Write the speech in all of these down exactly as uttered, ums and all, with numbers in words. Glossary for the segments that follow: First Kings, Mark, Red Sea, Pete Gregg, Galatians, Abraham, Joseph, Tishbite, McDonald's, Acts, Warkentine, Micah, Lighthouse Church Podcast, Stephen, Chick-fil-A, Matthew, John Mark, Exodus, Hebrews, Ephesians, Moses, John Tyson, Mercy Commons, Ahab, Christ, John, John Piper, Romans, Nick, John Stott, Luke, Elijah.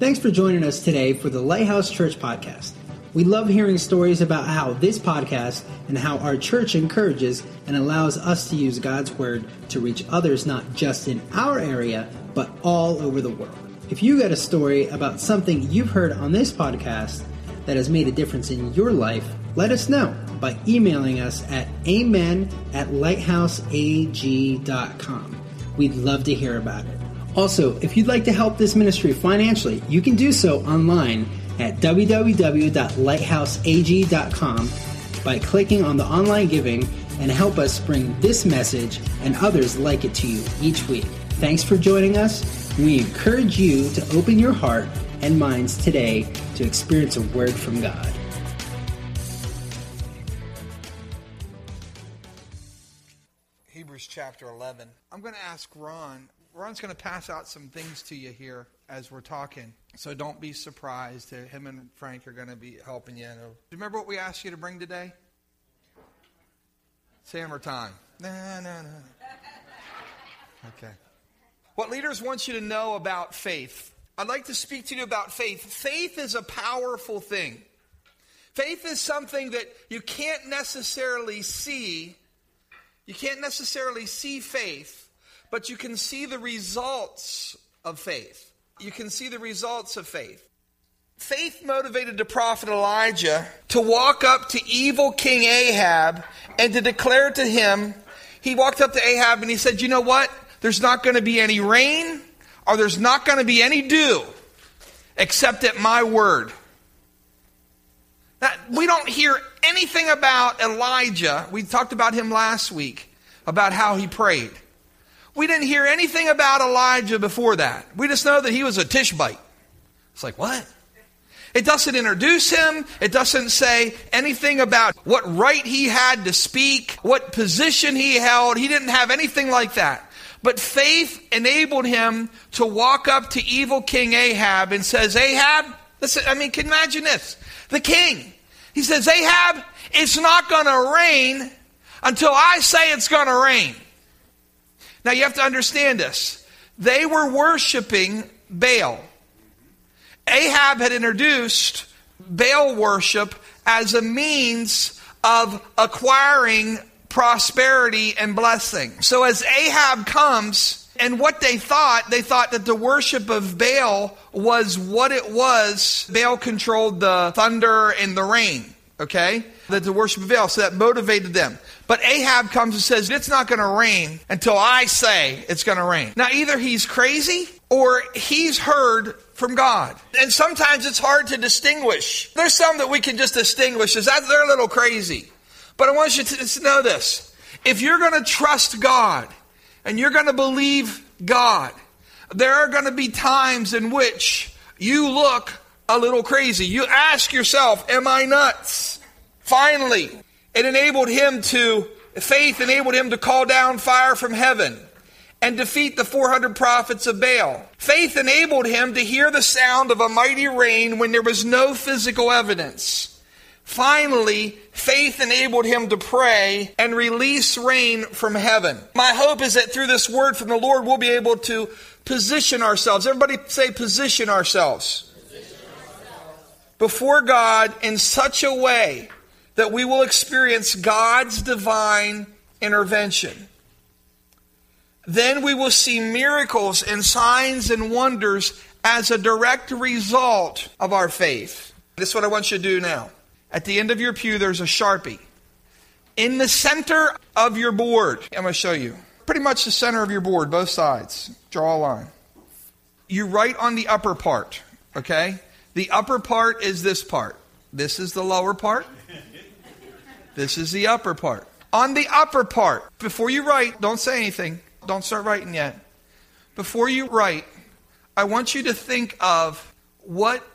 Thanks for joining us today for the Lighthouse Church Podcast. We love hearing stories about how this podcast and how our church encourages and allows us to use God's Word to reach others not just in our area, but all over the world. If you got a story about something you've heard on this podcast that has made a difference in your life, let us know by emailing us at amen at lighthouse a g dot com. We'd love to hear about it. Also, if you'd like to help this ministry financially, you can do so online at w w w dot lighthouse a g dot com by clicking on the online giving and help us bring this message and others like it to you each week. Thanks for joining us. We encourage you to open your heart and minds today to experience a word from God. Hebrews chapter eleven. I'm going to ask Ron. Ron's going to pass out some things to you here as we're talking, so don't be surprised. Him and Frank are going to be helping you. Do you remember what we asked you to bring today? Hammer time. No, no, no. Okay. What leaders want you to know about faith? I'd like to speak to you about faith. Faith is a powerful thing. Faith is something that you can't necessarily see. You can't necessarily see faith. But you can see the results of faith. You can see the results of faith. Faith motivated the prophet Elijah to walk up to evil King Ahab and to declare to him. He walked up to Ahab and he said, you know what? There's not going to be any rain, or there's not going to be any dew, except at my word. That, we don't hear anything about Elijah. We talked about him last week, about how he prayed. We didn't hear anything about Elijah before that. We just know that he was a Tishbite. It's like, what? It doesn't introduce him. It doesn't say anything about what right he had to speak, what position he held. He didn't have anything like that. But faith enabled him to walk up to evil King Ahab and says, Ahab, listen, I mean, can you imagine this? The king, he says, Ahab, it's not going to rain until I say it's going to rain. Now, you have to understand this. They were worshiping Baal. Ahab had introduced Baal worship as a means of acquiring prosperity and blessing. So as Ahab comes, and what they thought, they thought that the worship of Baal was what it was. Baal controlled the thunder and the rain, okay? That the worship of Baal, so that motivated them. But Ahab comes and says, it's not going to rain until I say it's going to rain. Now, either he's crazy or he's heard from God. And sometimes it's hard to distinguish. There's some that we can just distinguish as that they're a little crazy. But I want you to know this. If you're going to trust God and you're going to believe God, there are going to be times in which you look a little crazy. You ask yourself, am I nuts? Finally, it enabled him to, faith enabled him to call down fire from heaven and defeat the four hundred prophets of Baal. Faith enabled him to hear the sound of a mighty rain when there was no physical evidence. Finally, faith enabled him to pray and release rain from heaven. My hope is that through this word from the Lord, we'll be able to position ourselves. Everybody say, position ourselves. Position ourselves. Before God in such a way that we will experience God's divine intervention. Then we will see miracles and signs and wonders as a direct result of our faith. This is what I want you to do now. At the end of your pew, there's a Sharpie. In the center of your board, I'm going to show you. Pretty much the center of your board, both sides. Draw a line. You write on the upper part, okay? The upper part is this part. This is the lower part. This is the upper part. On the upper part, before you write, don't say anything. Don't start writing yet. Before you write, I want you to think of what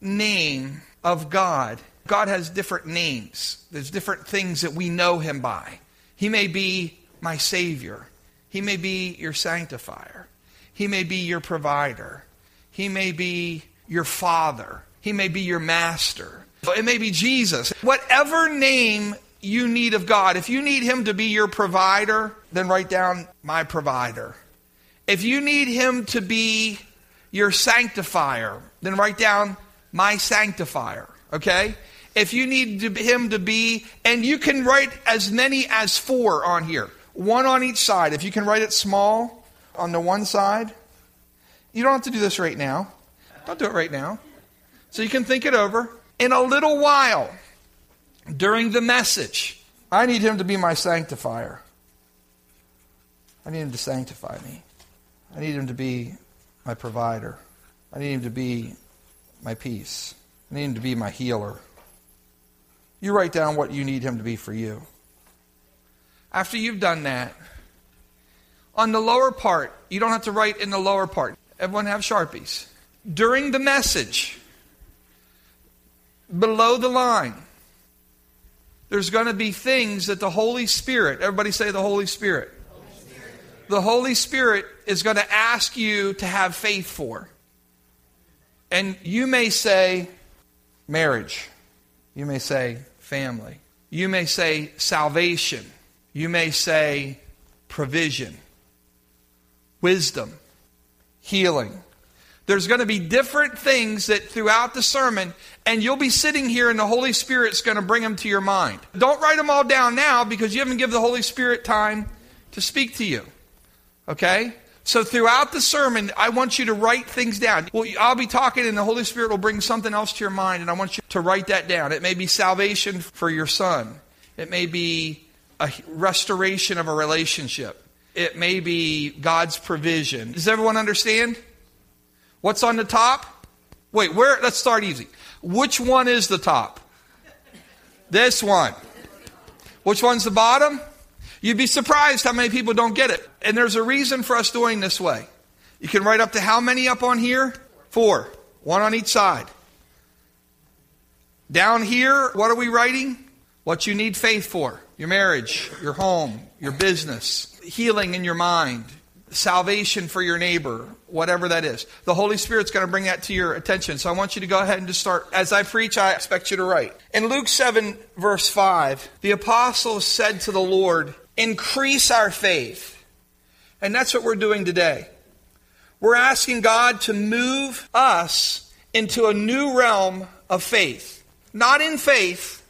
name of God. God has different names. There's different things that we know him by. He may be my Savior. He may be your sanctifier. He may be your provider. He may be your Father. He may be your Master. It may be Jesus. Whatever name you need of God. If you need him to be your provider, then write down my provider. If you need him to be your sanctifier. Then write down my sanctifier, okay? If you need to, him to be, and you can write as many as four on here. One on each side. If you can write it small on the one side. You don't have to do this right now. Don't do it right now. So you can think it over. In a little while, during the message, I need him to be my sanctifier. I need him to sanctify me. I need him to be my provider. I need him to be my peace. I need him to be my healer. You write down what you need him to be for you. After you've done that, on the lower part, you don't have to write in the lower part. Everyone have Sharpies. During the message, below the line, there's going to be things that the Holy Spirit, everybody say the Holy Spirit. Holy Spirit. The Holy Spirit is going to ask you to have faith for. And you may say marriage. You may say family. You may say salvation. You may say provision, wisdom, healing. There's going to be different things that throughout the sermon, and you'll be sitting here and the Holy Spirit's going to bring them to your mind. Don't write them all down now because you haven't given the Holy Spirit time to speak to you. Okay? So throughout the sermon, I want you to write things down. Well, I'll be talking and the Holy Spirit will bring something else to your mind, and I want you to write that down. It may be salvation for your son. It may be a restoration of a relationship. It may be God's provision. Does everyone understand? What's on the top? Wait, where? Let's start easy. Which one is the top? This one. Which one's the bottom? You'd be surprised how many people don't get it. And there's a reason for us doing this way. You can write up to how many up on here? Four. One on each side. Down here, what are we writing? What you need faith for. Your marriage, your home, your business, healing in your mind, salvation for your neighbor, whatever that is. The Holy Spirit's going to bring that to your attention. So I want you to go ahead and just start. As I preach, I expect you to write. In Luke seven, verse five, the apostles said to the Lord, increase our faith. And that's what we're doing today. We're asking God to move us into a new realm of faith. Not in faith,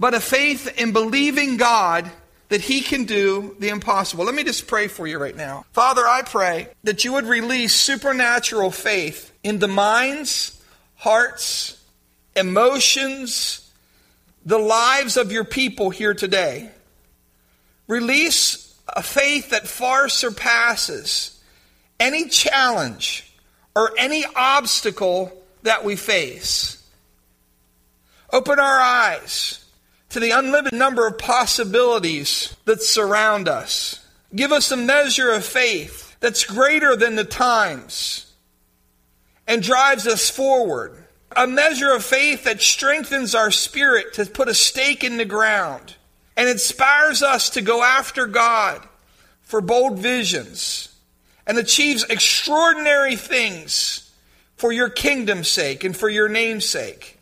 but a faith in believing God that he can do the impossible. Let me just pray for you right now. Father, I pray that you would release supernatural faith in the minds, hearts, emotions, the lives of your people here today. Release a faith that far surpasses any challenge or any obstacle that we face. Open our eyes to the unlimited number of possibilities that surround us. Give us a measure of faith that's greater than the times and drives us forward. A measure of faith that strengthens our spirit to put a stake in the ground and inspires us to go after God for bold visions and achieves extraordinary things for your kingdom's sake and for your name's sake.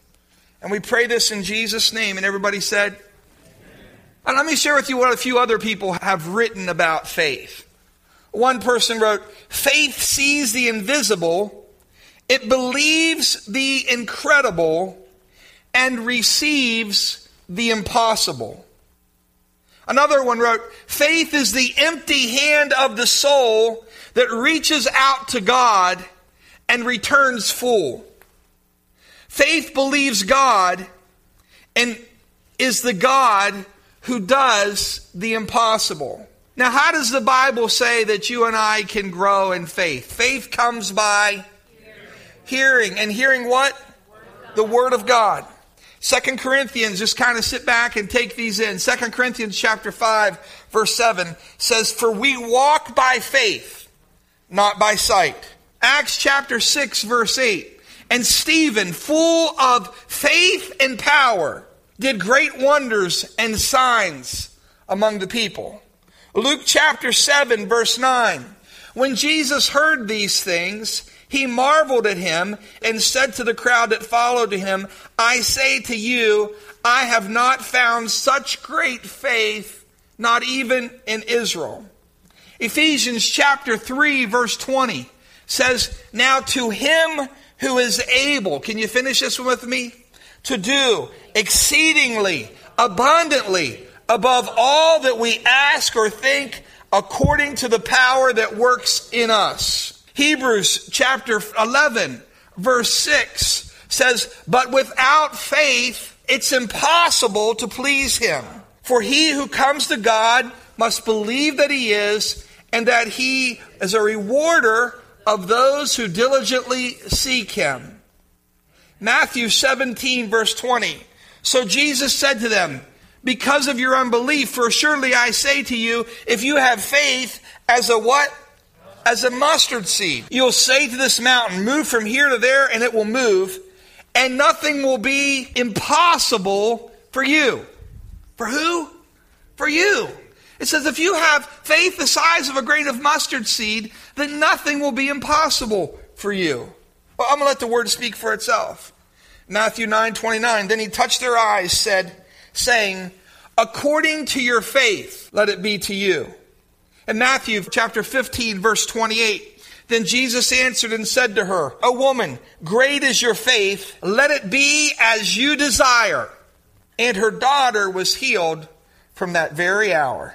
And we pray this in Jesus' name. And everybody said, amen. And let me share with you what a few other people have written about faith. One person wrote, faith sees the invisible, it believes the incredible, and receives the impossible. Another one wrote, faith is the empty hand of the soul that reaches out to God and returns full. Faith believes God and is the God who does the impossible. Now, how does the Bible say that you and I can grow in faith? Faith comes by hearing. hearing. And hearing what? Word the Word of God. Second Corinthians, just kind of sit back and take these in. Second Corinthians chapter five, verse seven says, for we walk by faith, not by sight. Acts chapter six, verse eight. And Stephen, full of faith and power, did great wonders and signs among the people. Luke chapter seven, verse nine. When Jesus heard these things, he marveled at him and said to the crowd that followed him, I say to you, I have not found such great faith, not even in Israel. Ephesians chapter three, verse twenty. says, now to him who is able, can you finish this one with me? To do exceedingly, abundantly, above all that we ask or think, according to the power that works in us. Hebrews chapter eleven, verse six says, but without faith, it's impossible to please him. For he who comes to God must believe that he is, and that he is a rewarder of those who diligently seek him. Matthew seventeen, verse twenty. So Jesus said to them, because of your unbelief, for surely I say to you, if you have faith as a what? As a mustard seed. You'll say to this mountain, move from here to there, and it will move, and nothing will be impossible for you. For who? For you. It says, if you have faith the size of a grain of mustard seed, then nothing will be impossible for you. Well, I'm going to let the word speak for itself. Matthew nine, twenty-nine, then he touched their eyes, said, saying, according to your faith, let it be to you. And Matthew chapter fifteen, verse twenty-eight, then Jesus answered and said to her, O woman, great is your faith, let it be as you desire. And her daughter was healed from that very hour.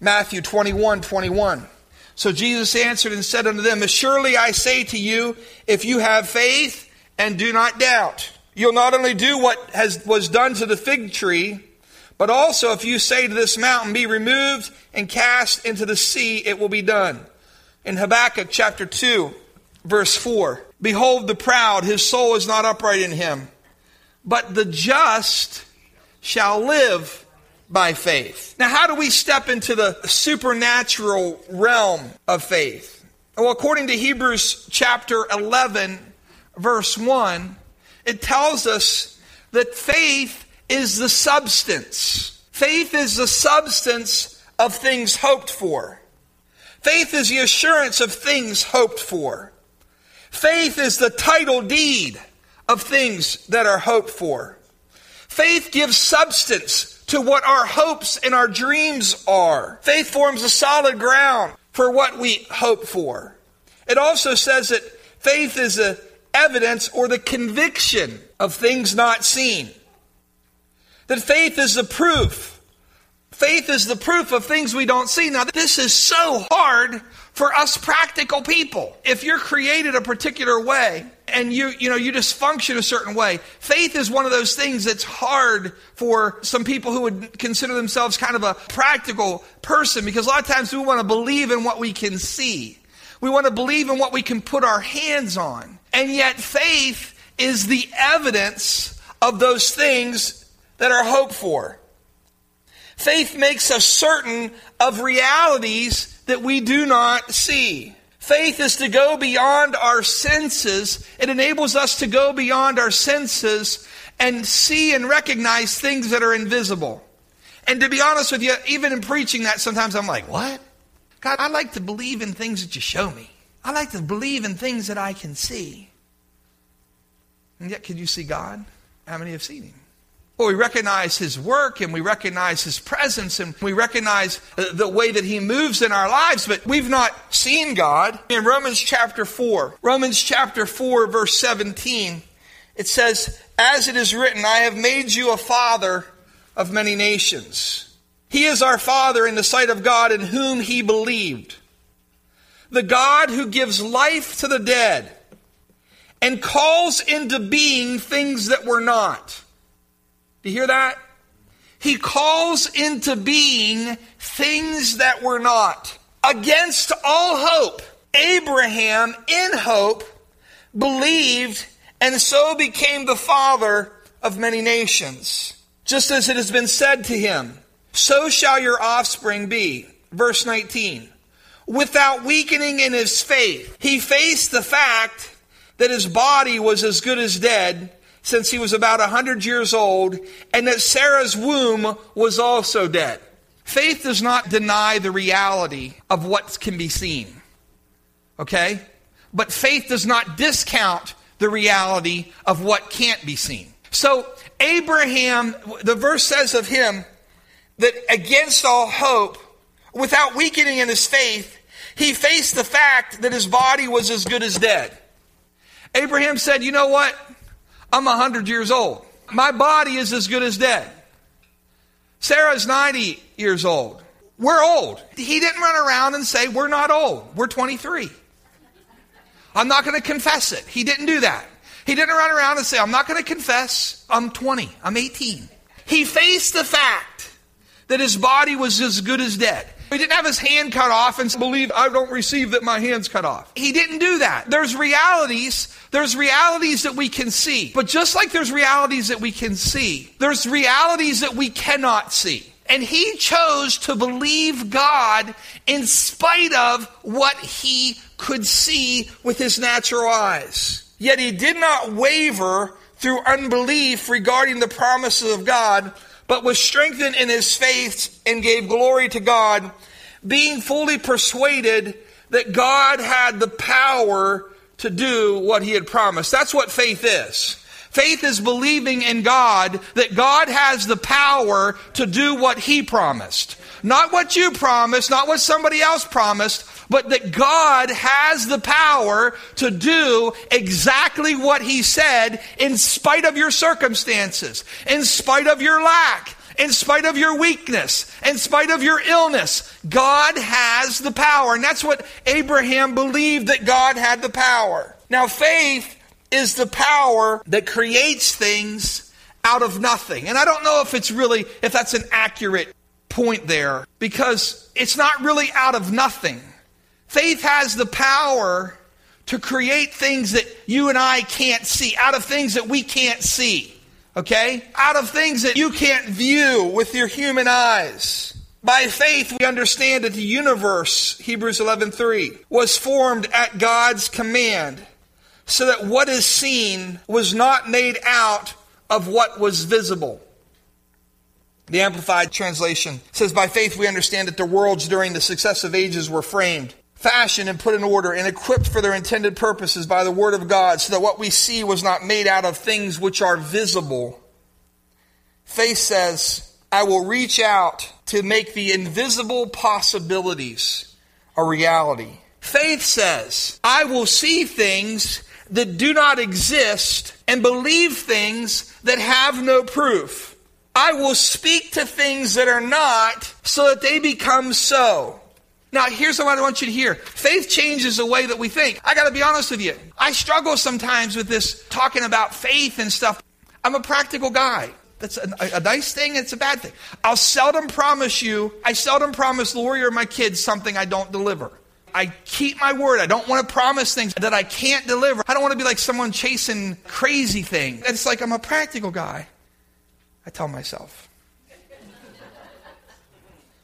Matthew twenty-one, twenty-one. So Jesus answered and said unto them, surely I say to you, if you have faith and do not doubt, you'll not only do what has was done to the fig tree, but also if you say to this mountain, be removed and cast into the sea, it will be done. In Habakkuk chapter two, verse four, behold the proud, his soul is not upright in him, but the just shall live by faith. Now, how do we step into the supernatural realm of faith? Well, according to Hebrews chapter eleven, verse one, it tells us that faith is the substance. Faith is the substance of things hoped for. Faith is the assurance of things hoped for. Faith is the title deed of things that are hoped for. Faith gives substance to what our hopes and our dreams are. Faith forms a solid ground for what we hope for. It also says that faith is the evidence or the conviction of things not seen. That faith is the proof. Faith is the proof of things we don't see. Now, this is so hard for us practical people. If you're created a particular way, and you you know you just function a certain way, faith is one of those things that's hard for some people who would consider themselves kind of a practical person, because a lot of times we want to believe in what we can see. We want to believe in what we can put our hands on. And yet faith is the evidence of those things that are hoped for. Faith makes us certain of realities that we do not see. Faith is to go beyond our senses. It enables us to go beyond our senses and see and recognize things that are invisible. And to be honest with you, even in preaching that, sometimes I'm like, what? God, I like to believe in things that you show me. I like to believe in things that I can see. And yet, can you see God? How many have seen him? Well, we recognize his work, and we recognize his presence, and we recognize the way that he moves in our lives, but we've not seen God. In Romans chapter four, Romans chapter four, verse seventeen, it says, as it is written, I have made you a father of many nations. He is our father in the sight of God, in whom he believed. The God who gives life to the dead and calls into being things that were not. You hear that? He calls into being things that were not. Against all hope, Abraham, in hope, believed, and so became the father of many nations. Just as it has been said to him, so shall your offspring be. Verse nineteen. Without weakening in his faith, he faced the fact that his body was as good as dead, since he was about a hundred years old, and that Sarah's womb was also dead. Faith does not deny the reality of what can be seen, okay? But faith does not discount the reality of what can't be seen. So Abraham, the verse says of him, that against all hope, without weakening in his faith, He faced the fact that his body was as good as dead. Abraham said, you know what? I'm one hundred years old. My body is as good as dead. Sarah's ninety years old. We're old. He didn't run around and say, we're not old. We're twenty-three. I'm not going to confess it. He didn't do that. He didn't run around and say, I'm not going to confess. I'm twenty. I'm eighteen. He faced the fact that his body was as good as dead. He didn't have his hand cut off and believe, I don't receive that my hand's cut off. He didn't do that. There's realities. There's realities that we can see. But just like there's realities that we can see, there's realities that we cannot see. And he chose to believe God in spite of what he could see with his natural eyes. Yet he did not waver through unbelief regarding the promises of God, but was strengthened in his faith and gave glory to God, being fully persuaded that God had the power to do what he had promised. That's what faith is. Faith is believing in God, that God has the power to do what he promised. Not what you promised, not what somebody else promised, but that God has the power to do exactly what he said in spite of your circumstances, in spite of your lack, in spite of your weakness, in spite of your illness. God has the power. And that's what Abraham believed, that God had the power. Now, faith is the power that creates things out of nothing. And I don't know if it's really, if that's an accurate point there, because it's not really out of nothing. Faith has the power to create things that you and I can't see, out of things that we can't see, okay? Out of things that you can't view with your human eyes. By faith, we understand that the universe, Hebrews eleven three, was formed at God's command, so that what is seen was not made out of what was visible. The Amplified Translation says, by faith we understand that the worlds during the successive ages were framed, fashioned and put in order, and equipped for their intended purposes by the word of God, so that what we see was not made out of things which are visible. Faith says, I will reach out to make the invisible possibilities a reality. Faith says, I will see things that do not exist and believe things that have no proof. I will speak to things that are not so that they become so. Now, here's what I want you to hear. Faith changes the way that we think. I got to be honest with you. I struggle sometimes with this talking about faith and stuff. I'm a practical guy. That's a, a nice thing. It's a bad thing. I'll seldom promise you. I seldom promise Lori or my kids something I don't deliver. I keep my word. I don't want to promise things that I can't deliver. I don't want to be like someone chasing crazy things. It's like, I'm a practical guy, I tell myself.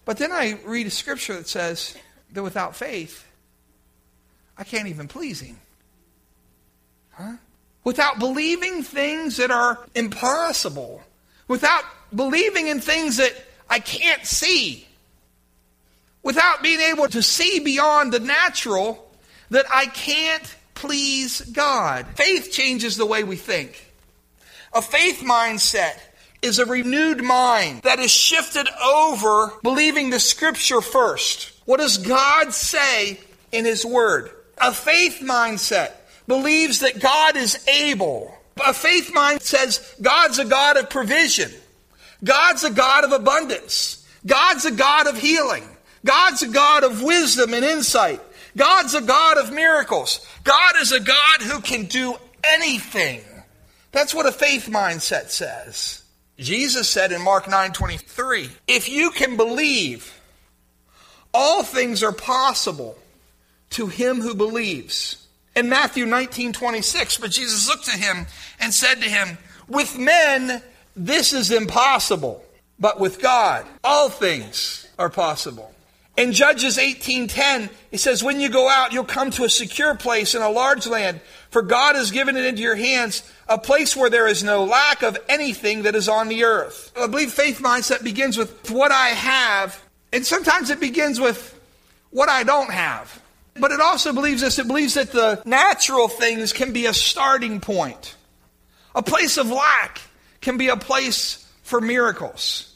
But then I read a scripture that says that without faith, I can't even please him. Huh? Without believing things that are impossible, without believing in things that I can't see, without being able to see beyond the natural, that I can't please God. Faith changes the way we think. A faith mindset is a renewed mind that is shifted over believing the scripture first. What does God say in his word? A faith mindset believes that God is able. A faith mindset says God's a God of provision. God's a God of abundance. God's a God of healing. God's a God of wisdom and insight. God's a God of miracles. God is a God who can do anything. That's what a faith mindset says. Jesus said in Mark nine twenty-three, if you can believe, all things are possible to him who believes. In Matthew nineteen twenty-six, but Jesus looked to him and said to him, with men, this is impossible, but with God, all things are possible. In Judges eighteen ten, it says, when you go out, you'll come to a secure place in a large land, for God has given it into your hands, a place where there is no lack of anything that is on the earth. I believe faith mindset begins with what I have, and sometimes it begins with what I don't have. But it also believes this. It believes that the natural things can be a starting point. A place of lack can be a place for miracles.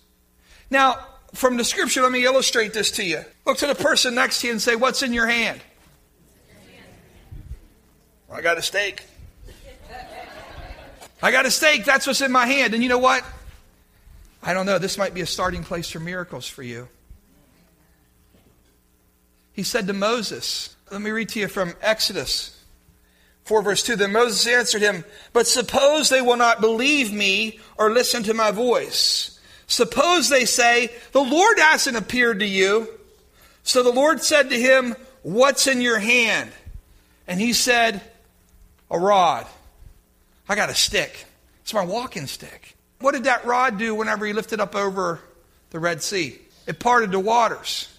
Now, from the scripture, let me illustrate this to you. Look to the person next to you and say, what's in your hand? Well, I got a steak. I got a steak. That's what's in my hand. And you know what? I don't know. This might be a starting place for miracles for you. He said to Moses, let me read to you from Exodus four, verse two. Then Moses answered him, but suppose they will not believe me or listen to my voice. Suppose they say, the Lord hasn't appeared to you. So the Lord said to him, what's in your hand? And he said, a rod. I got a stick. It's my walking stick. What did that rod do whenever he lifted up over the Red Sea? It parted the waters.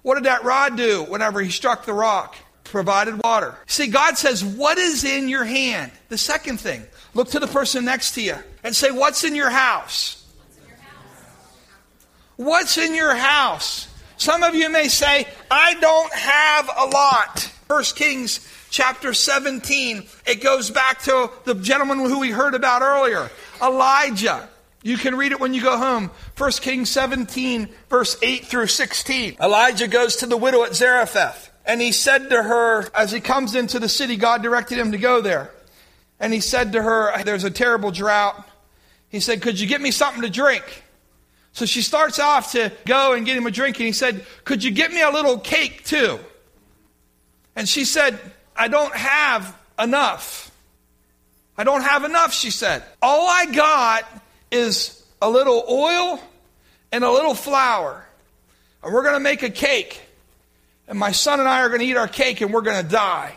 What did that rod do whenever he struck the rock? Provided water. See, God says, what is in your hand? The second thing, look to the person next to you and say, what's in your house? What's in your house? What's in your house? Some of you may say, I don't have a lot. First Kings chapter seventeen, it goes back to the gentleman who we heard about earlier, Elijah. You can read it when you go home. First Kings seventeen, verse eight through sixteen. Elijah goes to the widow at Zarephath, and he said to her, as he comes into the city, God directed him to go there. And he said to her, there's a terrible drought. He said, could you get me something to drink? So she starts off to go and get him a drink, and he said, could you get me a little cake too? And she said, I don't have enough. I don't have enough, she said. All I got is a little oil and a little flour. And we're going to make a cake. And my son and I are going to eat our cake and we're going to die.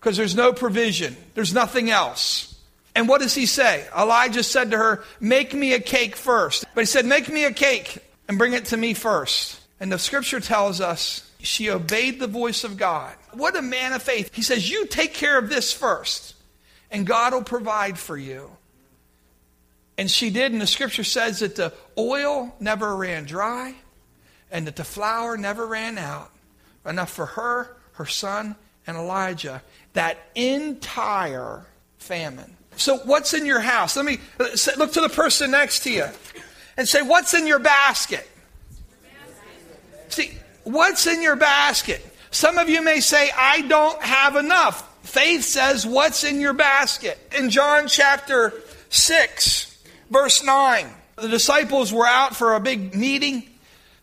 Because there's no provision. There's nothing else. And what does he say? Elijah said to her, make me a cake first. But he said, make me a cake and bring it to me first. And the scripture tells us she obeyed the voice of God. What a man of faith. He says, you take care of this first, and God will provide for you. And she did, and the scripture says that the oil never ran dry, and that the flour never ran out. Enough for her, her son, and Elijah. That entire famine. So what's in your house? Let me look to the person next to you and say, what's in your basket? See, what's in your basket? Some of you may say, I don't have enough. Faith says, what's in your basket? In John chapter six, verse nine, the disciples were out for a big meeting.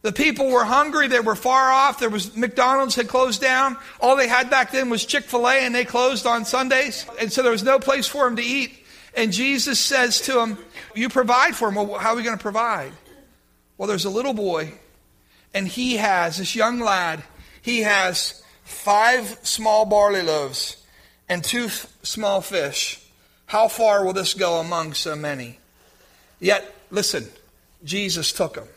The people were hungry. They were far off. There was McDonald's had closed down. All they had back then was Chick-fil-A, and they closed on Sundays. And so there was no place for them to eat. And Jesus says to them, you provide for them. Well, how are we going to provide? Well, there's a little boy, and he has, this young lad, he has five small barley loaves and two f- small fish. How far will this go among so many? Yet, listen, Jesus took them.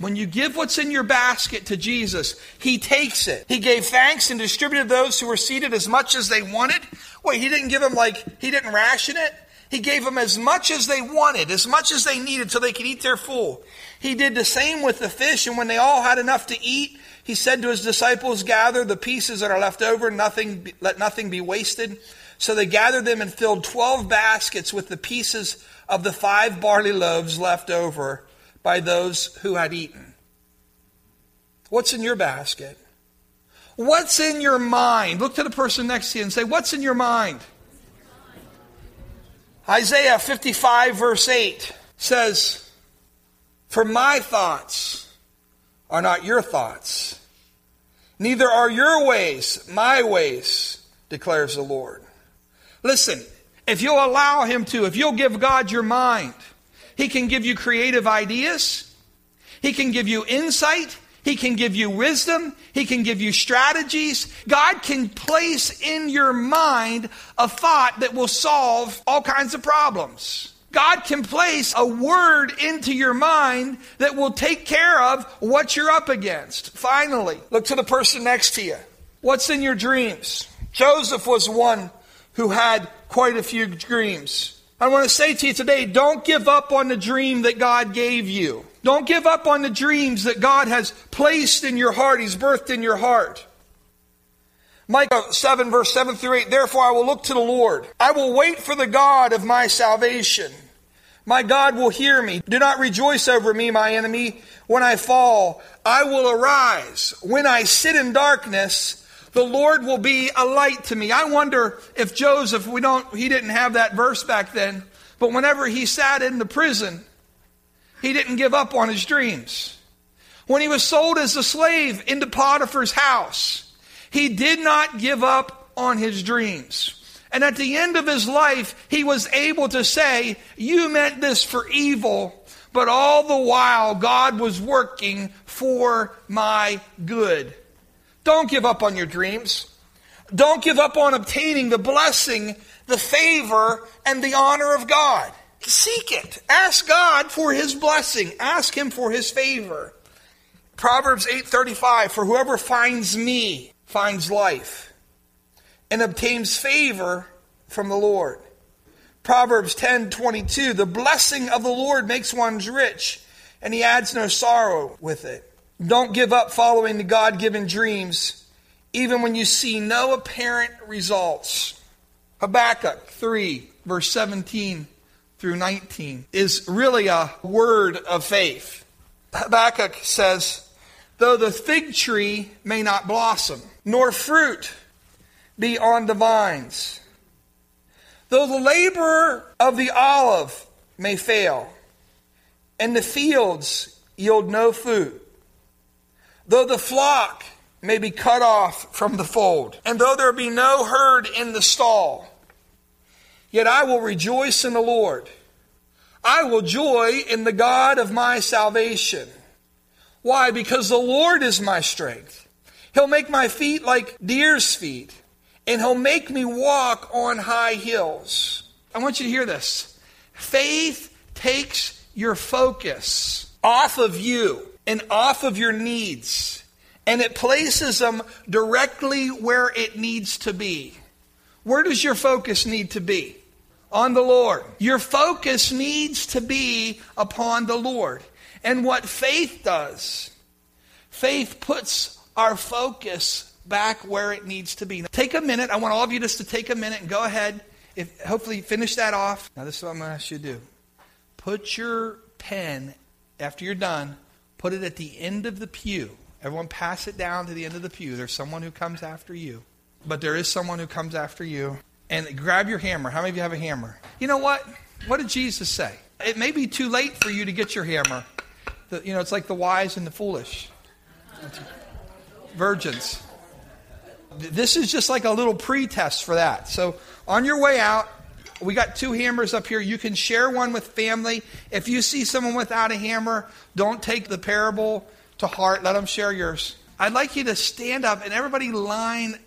When you give what's in your basket to Jesus, he takes it. He gave thanks and distributed those who were seated as much as they wanted. Wait, he didn't give them like, he didn't ration it. He gave them as much as they wanted, as much as they needed so they could eat their full. He did the same with the fish, and when they all had enough to eat, he said to his disciples, gather the pieces that are left over, nothing, let nothing be wasted. So they gathered them and filled twelve baskets with the pieces of the five barley loaves left over by those who had eaten. What's in your basket? What's in your mind? Look to the person next to you and say, what's in your mind? Isaiah fifty-five verse eight says, for my thoughts are not your thoughts, neither are your ways my ways, declares the Lord. Listen, if you'll allow him to, if you'll give God your mind, he can give you creative ideas. He can give you insight. He can give you wisdom. He can give you strategies. God can place in your mind a thought that will solve all kinds of problems. God can place a word into your mind that will take care of what you're up against. Finally, look to the person next to you. What's in your dreams? Joseph was one who had quite a few dreams. I want to say to you today, don't give up on the dream that God gave you. Don't give up on the dreams that God has placed in your heart. He's birthed in your heart. Micah seven, verse seven through eight, therefore I will look to the Lord. I will wait for the God of my salvation. My God will hear me. Do not rejoice over me, my enemy. When I fall, I will arise. When I sit in darkness, the Lord will be a light to me. I wonder if Joseph, we don't, he didn't have that verse back then, but whenever he sat in the prison, he didn't give up on his dreams. When he was sold as a slave into Potiphar's house, he did not give up on his dreams. And at the end of his life, he was able to say, you meant this for evil, but all the while God was working for my good. Don't give up on your dreams. Don't give up on obtaining the blessing, the favor, and the honor of God. Seek it. Ask God for his blessing. Ask him for his favor. Proverbs eight thirty-five, for whoever finds me finds life and obtains favor from the Lord. Proverbs ten twenty-two, the blessing of the Lord makes one rich, and he adds no sorrow with it. Don't give up following the God-given dreams, even when you see no apparent results. Habakkuk three, verse seventeen through nineteen, is really a word of faith. Habakkuk says, though the fig tree may not blossom, nor fruit be on the vines, though the labor of the olive may fail, and the fields yield no food, though the flock may be cut off from the fold, and though there be no herd in the stall, yet I will rejoice in the Lord. I will joy in the God of my salvation. Why? Because the Lord is my strength. He'll make my feet like deer's feet, and he'll make me walk on high hills. I want you to hear this. Faith takes your focus off of you and off of your needs, and it places them directly where it needs to be. Where does your focus need to be? On the Lord. Your focus needs to be upon the Lord. And what faith does, faith puts our focus back where it needs to be. Now, take a minute. I want all of you just to take a minute and go ahead. If hopefully finish that off. Now this is what I'm going to ask you to do. Put your pen, after you're done, put it at the end of the pew. Everyone pass it down to the end of the pew. There's someone who comes after you. But there is someone who comes after you. And grab your hammer. How many of you have a hammer? You know what? What did Jesus say? It may be too late for you to get your hammer. The, you know, it's like the wise and the foolish. Virgins. This is just like a little pre-test for that. So on your way out, we got two hammers up here. You can share one with family. If you see someone without a hammer, don't take the parable to heart. Let them share yours. I'd like you to stand up and everybody line,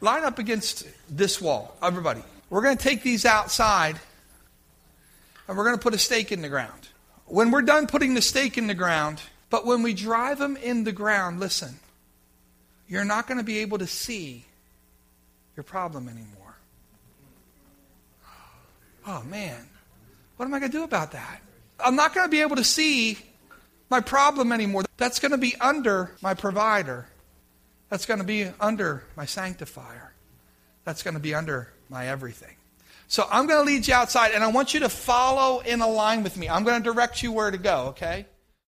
line up against this wall. Everybody. We're going to take these outside and we're going to put a stake in the ground. When we're done putting the stake in the ground, but when we drive them in the ground, listen. You're not going to be able to see your problem anymore. Oh, man. What am I going to do about that? I'm not going to be able to see my problem anymore. That's going to be under my provider. That's going to be under my sanctifier. That's going to be under my everything. So I'm going to lead you outside, and I want you to follow in a line with me. I'm going to direct you where to go, okay?